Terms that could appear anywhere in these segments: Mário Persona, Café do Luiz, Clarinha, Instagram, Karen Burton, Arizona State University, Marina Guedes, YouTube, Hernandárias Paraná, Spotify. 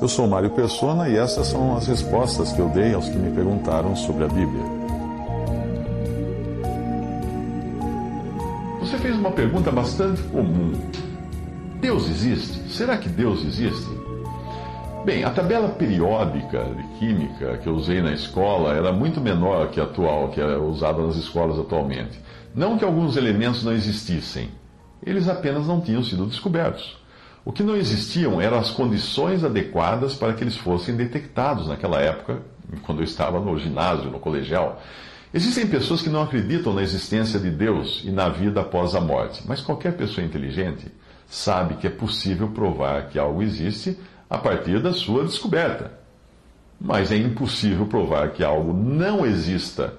Eu sou Mário Persona e essas são as respostas que eu dei aos que me perguntaram sobre a Bíblia. Você fez uma pergunta bastante comum. Deus existe? Será que Deus existe? Bem, a tabela periódica de química que eu usei na escola era muito menor que a atual, que é usada nas escolas atualmente. Não que alguns elementos não existissem, eles apenas não tinham sido descobertos. O que não existiam eram as condições adequadas para que eles fossem detectados naquela época, quando eu estava no ginásio, no colegial. Existem pessoas que não acreditam na existência de Deus e na vida após a morte, mas qualquer pessoa inteligente sabe que é possível provar que algo existe a partir da sua descoberta. Mas é impossível provar que algo não exista,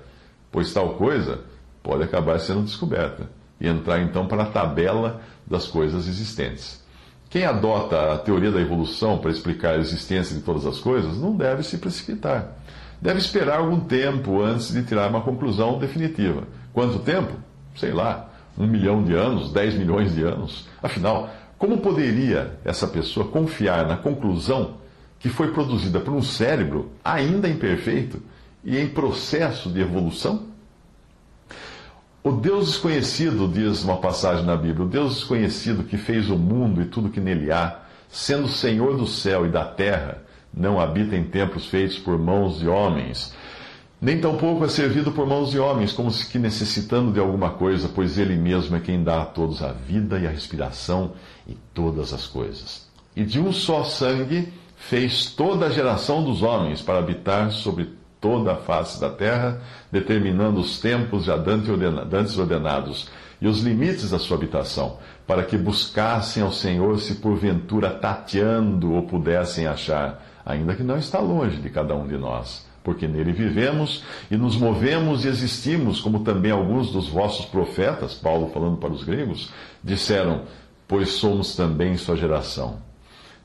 pois tal coisa pode acabar sendo descoberta e entrar então para a tabela das coisas existentes. Quem adota a teoria da evolução para explicar a existência de todas as coisas não deve se precipitar. Deve esperar algum tempo antes de tirar uma conclusão definitiva. Quanto tempo? Sei lá, 1 milhão de anos, 10 milhões de anos. Afinal, como poderia essa pessoa confiar na conclusão que foi produzida por um cérebro ainda imperfeito e em processo de evolução? O Deus desconhecido, diz uma passagem na Bíblia, o Deus desconhecido que fez o mundo e tudo que nele há, sendo Senhor do céu e da terra, não habita em templos feitos por mãos de homens, nem tampouco é servido por mãos de homens, como se que necessitando de alguma coisa, pois Ele mesmo é quem dá a todos a vida e a respiração e todas as coisas. E de um só sangue fez toda a geração dos homens para habitar sobre toda a face da terra, determinando os tempos já dantes ordenados e os limites da sua habitação, para que buscassem ao Senhor se porventura tateando ou pudessem achar, ainda que não está longe de cada um de nós. Porque nele vivemos e nos movemos e existimos, como também alguns dos vossos profetas, Paulo falando para os gregos, disseram, pois somos também sua geração.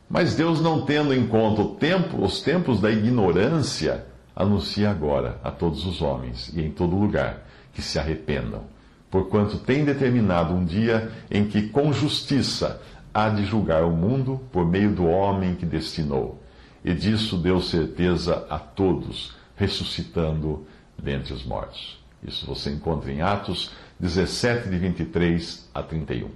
Mas Deus, não tendo em conta o tempo, os tempos da ignorância, anuncia agora a todos os homens e em todo lugar que se arrependam, porquanto tem determinado um dia em que com justiça há de julgar o mundo por meio do homem que destinou. E disso deu certeza a todos, ressuscitando dentre os mortos. Isso você encontra em Atos 17, de 23 a 31.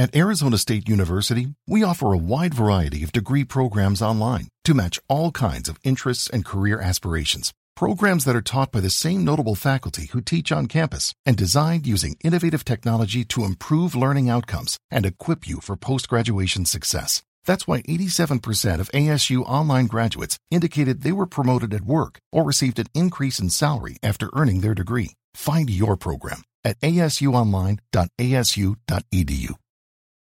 At Arizona State University, we offer a wide variety of degree programs online to match all kinds of interests and career aspirations. Programs that are taught by the same notable faculty who teach on campus and designed using innovative technology to improve learning outcomes and equip you for post-graduation success. That's why 87% of ASU online graduates indicated they were promoted at work or received an increase in salary after earning their degree. Find your program at asuonline.asu.edu.